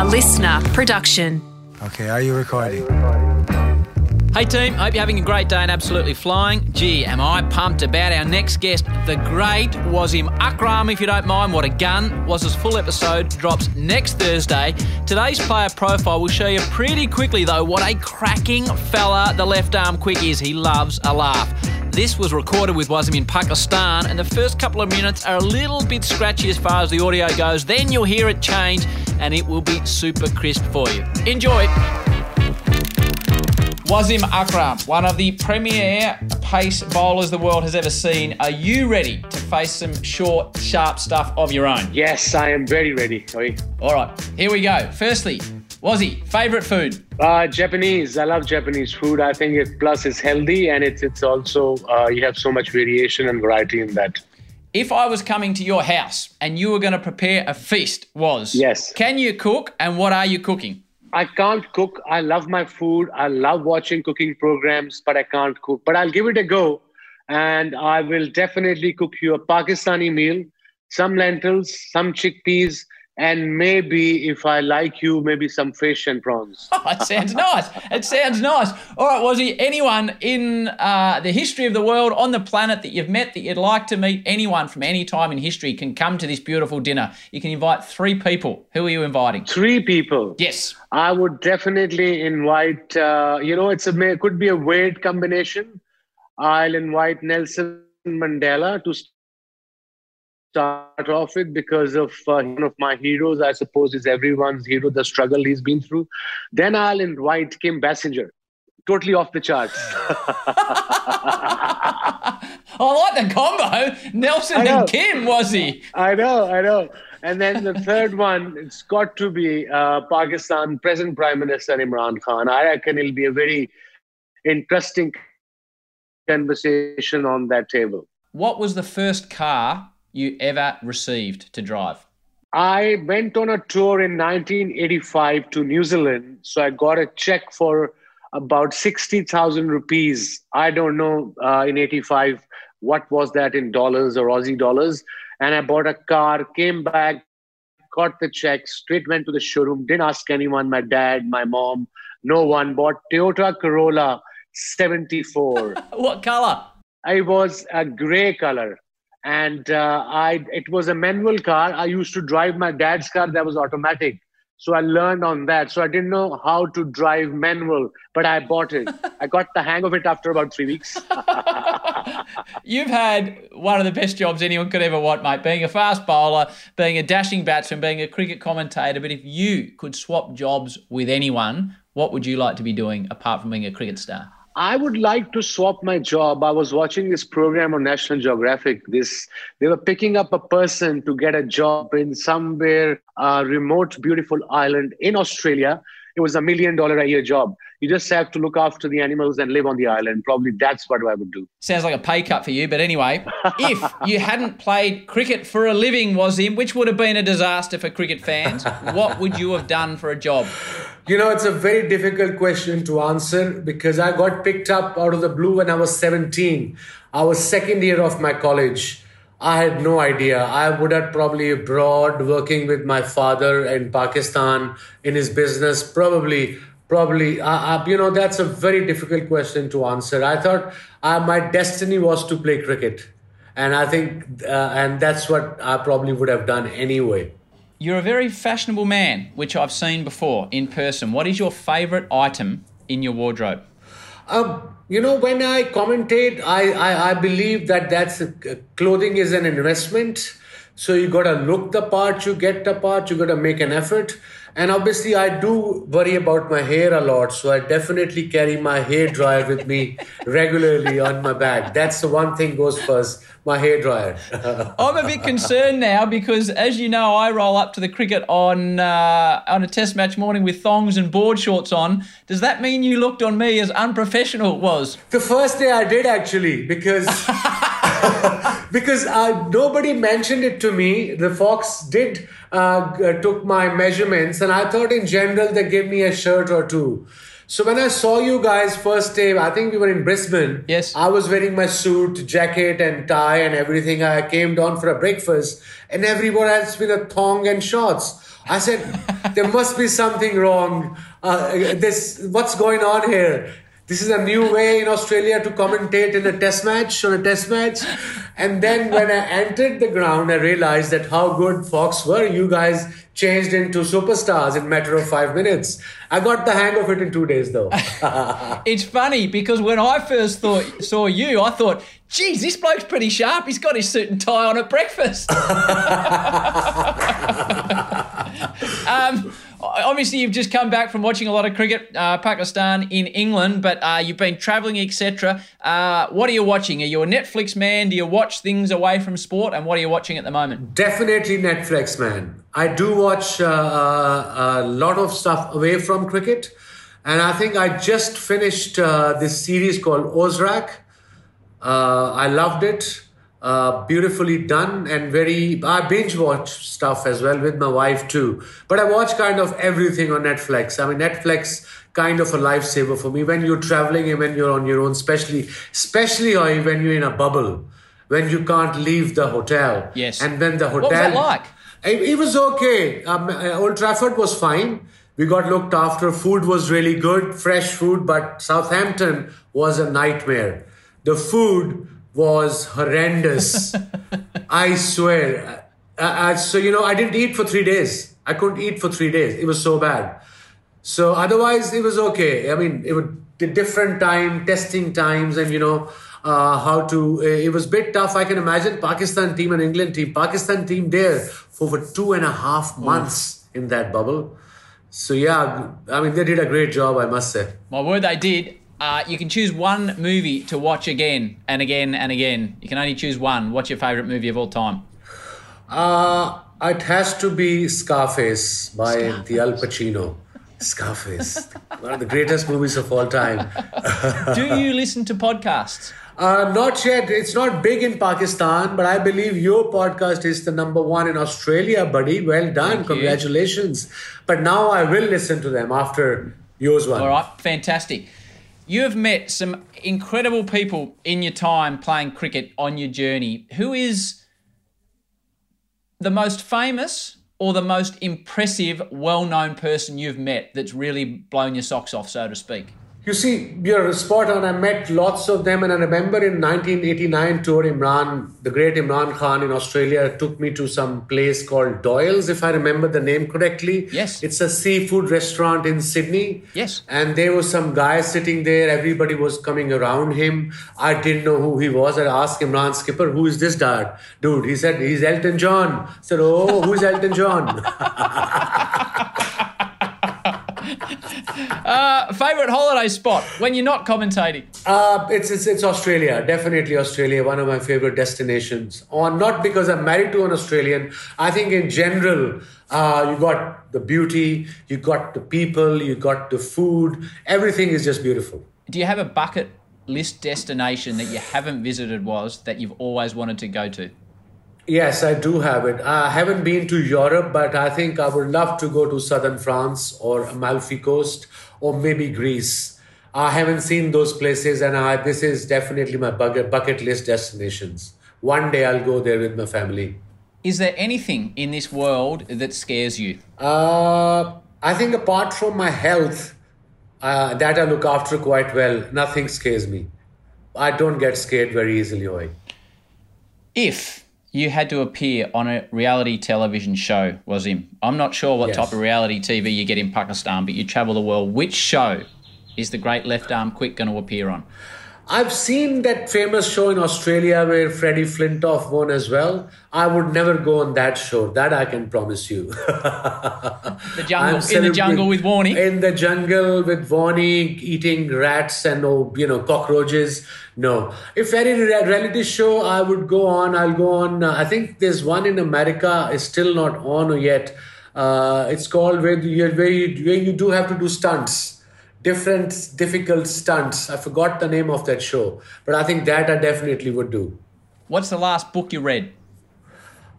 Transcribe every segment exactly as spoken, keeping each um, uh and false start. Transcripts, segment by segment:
A listener production. Okay, are you recording? Hey team, hope you're having a great day and absolutely flying. Gee, am I pumped about our next guest, the great Wasim Akram, if you don't mind. What a gun. Was's full episode drops next Thursday. Today's player profile will show you pretty quickly, though, what a cracking fella the left arm quick is. He loves a laugh. This was recorded with Wasim in Pakistan, and the first couple of minutes are a little bit scratchy as far as the audio goes. Then you'll hear it change, and it will be super crisp for you. Enjoy. Wasim Akram, one of the premier pace bowlers the world has ever seen. Are you ready to face some short, sharp stuff of your own? Yes, I am very ready. All right, here we go. Firstly, Wazzy, favourite food? Uh, Japanese. I love Japanese food. I think it plus it's healthy and it's it's also uh, you have so much variation and variety in that. If I was coming to your house and you were going to prepare a feast, Waz, yes. Can you cook and what are you cooking? I can't cook. I love my food. I love watching cooking programs, but I can't cook. But I'll give it a go and I will definitely cook you a Pakistani meal, some lentils, some chickpeas, and maybe, if I like you, maybe some fish and prawns. Oh, it sounds nice. It sounds nice. All right, Wazzy, anyone in uh, the history of the world, on the planet that you've met, that you'd like to meet, anyone from any time in history can come to this beautiful dinner. You can invite three people. Who are you inviting? Three people? Yes. I would definitely invite, uh, you know, it's a, it could be a weird combination. I'll invite Nelson Mandela to start off with because of uh, one of my heroes, I suppose, is everyone's hero, the struggle he's been through. Then I'll invite Kim Basinger, totally off the charts. I like the combo, Nelson and Kim, was he? I know, I know. And then the third one, it's got to be uh, Pakistan, present Prime Minister Imran Khan. I reckon it'll be a very interesting conversation on that table. What was the first car you ever received to drive? I went on a tour in nineteen eighty-five to New Zealand. So I got a check for about sixty thousand rupees. I don't know uh, in eighty-five, what was that in dollars or Aussie dollars. And I bought a car, came back, got the check, straight went to the showroom, didn't ask anyone, my dad, my mom, no one, bought Toyota Corolla seventy-four. What color? It was a grey color. And uh, I, it was a manual car. I used to drive my dad's car that was automatic. So I learned on that. So I didn't know how to drive manual, but I bought it. I got the hang of it after about three weeks. You've had one of the best jobs anyone could ever want, mate, being a fast bowler, being a dashing batsman, being a cricket commentator. But if you could swap jobs with anyone, what would you like to be doing apart from being a cricket star? I would like to swap my job. I was watching this program on National Geographic. This they were picking up a person to get a job in somewhere, a remote, beautiful island in Australia. It was a million dollar a year job. You just have to look after the animals and live on the island. Probably that's what I would do. Sounds like a pay cut for you. But anyway, if you hadn't played cricket for a living, Wasim, which would have been a disaster for cricket fans, what would you have done for a job? You know, it's a very difficult question to answer because I got picked up out of the blue when I was seventeen. I was second year of my college. I had no idea. I would have probably abroad working with my father in Pakistan in his business. Probably, probably, I, I, you know, that's a very difficult question to answer. I thought I, my destiny was to play cricket. And I think, uh, and that's what I probably would have done anyway. You're a very fashionable man, which I've seen before in person. What is your favourite item in your wardrobe? Um, you know, when I commentate, I, I, I believe that that's a, clothing is an investment. So you got to look the part, you get the part, you got to make an effort. And obviously, I do worry about my hair a lot. So I definitely carry my hair dryer with me regularly on my back. That's the one thing goes first. My hairdryer. I'm a bit concerned now because, as you know, I roll up to the cricket on uh, on a test match morning with thongs and board shorts on. Does that mean you looked on me as unprofessional, Waz? The first day I did, actually, because because uh, nobody mentioned it to me. The Fox did uh, took my measurements and I thought in general they gave me a shirt or two. So when I saw you guys first day, I think we were in Brisbane. Yes. I was wearing my suit, jacket and tie and everything. I came down for a breakfast and everyone else with a thong and shorts. I said, there must be something wrong. Uh, this, what's going on here? This is a new way in Australia to commentate in a test match, on a test match. And then when I entered the ground, I realized that how good Fox were. You guys changed into superstars in a matter of five minutes. I got the hang of it in two days, though. It's funny because when I first thought saw you, I thought, geez, this bloke's pretty sharp. He's got his suit and tie on at breakfast. um, Obviously, you've just come back from watching a lot of cricket, uh, Pakistan in England, but uh, you've been travelling, et cetera. Uh, what are you watching? Are you a Netflix man? Do you watch things away from sport? And what are you watching at the moment? Definitely Netflix, man. I do watch uh, uh, a lot of stuff away from cricket. And I think I just finished uh, this series called Ozark. Uh, I loved it. Uh, beautifully done and very... I binge watch stuff as well with my wife too. But I watch kind of everything on Netflix. I mean, Netflix kind of a lifesaver for me when you're traveling and when you're on your own, especially, especially when you're in a bubble, when you can't leave the hotel. Yes. And when the hotel... What was that like? It, it was okay. Um, Old Trafford was fine. We got looked after. Food was really good, fresh food, but Southampton was a nightmare. The food... was horrendous. I swear. I, I, so, you know, I didn't eat for three days. I couldn't eat for three days. It was so bad. So otherwise, it was okay. I mean, it would the different time, testing times and, you know, uh, how to... Uh, it was a bit tough. I can imagine Pakistan team and England team. Pakistan team there for over two and a half months mm. in that bubble. So, yeah, I mean, they did a great job, I must say. My word, they did. Uh, you can choose one movie to watch again and again and again. You can only choose one. What's your favourite movie of all time? Uh, it has to be Scarface by Scarface. the Al Pacino. Scarface. One of the greatest movies of all time. Do you listen to podcasts? Uh, not yet. It's not big in Pakistan, but I believe your podcast is the number one in Australia, buddy. Well done. Thank Congratulations. You. But now I will listen to them after yours one. All right. Fantastic. You have met some incredible people in your time playing cricket on your journey. Who is the most famous or the most impressive, well-known person you've met that's really blown your socks off, so to speak? You see, you're spot on. I met lots of them. And I remember in nineteen eighty-nine tour, Imran, the great Imran Khan in Australia, took me to some place called Doyle's, if I remember the name correctly. Yes. It's a seafood restaurant in Sydney. Yes. And there was some guy sitting there. Everybody was coming around him. I didn't know who he was. I asked Imran Skipper, who is this dude? He said, he's Elton John. I said, oh, who's Elton John? Uh, favorite holiday spot when you're not commentating? Uh, it's, it's it's Australia, definitely Australia, one of my favorite destinations. Or not because I'm married to an Australian. I think in general, uh, you got the beauty, you got the people, you got the food. Everything is just beautiful. Do you have a bucket list destination that you haven't visited was that you've always wanted to go to? Yes, I do have it. I haven't been to Europe, but I think I would love to go to southern France or Amalfi Coast or maybe Greece. I haven't seen those places and I, this is definitely my bucket, bucket list destinations. One day I'll go there with my family. Is there anything in this world that scares you? Uh, I think apart from my health, uh, that I look after quite well, nothing scares me. I don't get scared very easily away. If... you had to appear on a reality television show, Wasim. I'm not sure what yes. type of reality T V you get in Pakistan, but you travel the world. Which show is the great left arm quick going to appear on? I've seen that famous show in Australia where Freddie Flintoff won as well. I would never go on that show. That I can promise you. the jungle, in the jungle with Warnie. In the jungle with Warnie, eating rats and you know cockroaches. No. If any reality show I would go on, I'll go on. Uh, I think there's one in America. It's still not on yet. Uh, it's called where you, where, you, where you do have to do stunts. Different difficult stunts. I forgot the name of that show, but I think that I definitely would do. What's the last book you read?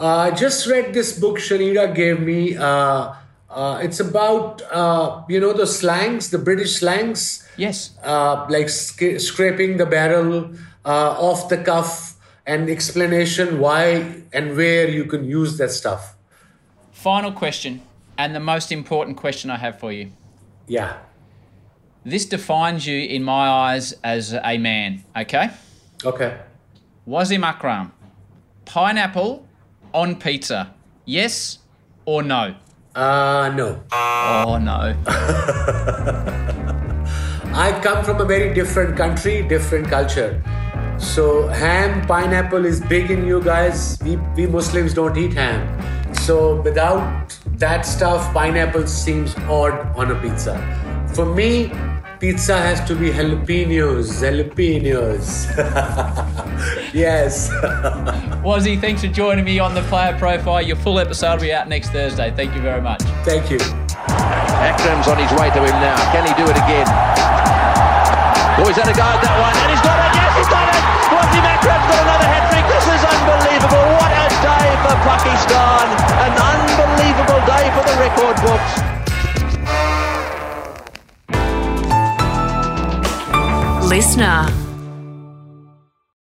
I uh, just read this book Shanira gave me, uh, Uh, it's about, uh, you know, the slangs, the British slangs. Yes. Uh, like sca- scraping the barrel, uh, off the cuff, and explanation why and where you can use that stuff. Final question, and the most important question I have for you. Yeah. This defines you in my eyes as a man, okay? Okay. Wasim Akram, pineapple on pizza, yes or no? Uh, no. Oh, no. I come from a very different country, different culture. So ham, pineapple is big in you guys. We, we Muslims don't eat ham. So without that stuff, pineapple seems odd on a pizza. For me, pizza has to be jalapenos, jalapenos. Yes. Wazzy, thanks for joining me on The Player Profile. Your full episode will be out next Thursday. Thank you very much. Thank you. Akram's on his way to him now. Can he do it again? Oh, he's had a go at that one. And he's got it. Yes, he's got it. Wasim Akram's got another hat-trick. This is unbelievable. What a day for Pakistan. An unbelievable day for the record books. Listener.